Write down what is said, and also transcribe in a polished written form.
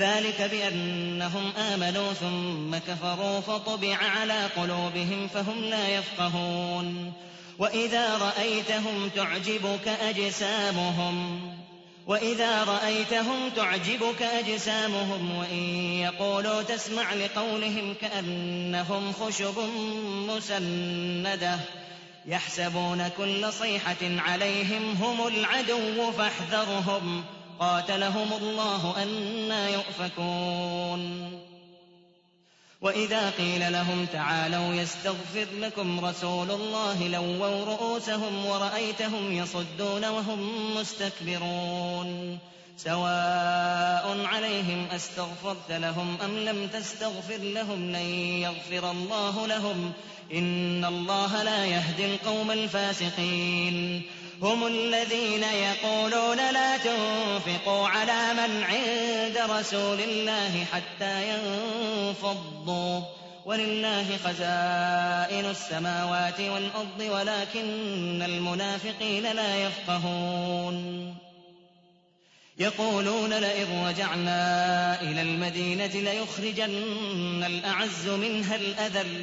ذلك بأنهم آمنوا ثم كفروا فطبع على قلوبهم فهم لا يفقهون وإذا رأيتهم تعجبك أجسامهم وإن يقولوا تسمع لقولهم كأنهم خشب مسندة يحسبون كل صيحة عليهم هم العدو فاحذرهم قاتلهم الله أنى يؤفكون وإذا قيل لهم تعالوا يستغفر لكم رسول الله لووا رؤوسهم ورأيتهم يصدون وهم مستكبرون سواء عليهم أستغفرت لهم أم لم تستغفر لهم لن يغفر الله لهم إن الله لا يهدي القوم الفاسقين هم الذين يقولون لا تنفقوا على من عند رسول الله حتى ينفضوا ولله خزائن السماوات والأرض ولكن المنافقين لا يفقهون يقولون لئن رجعنا إلى المدينة ليخرجن الأعز منها الأذل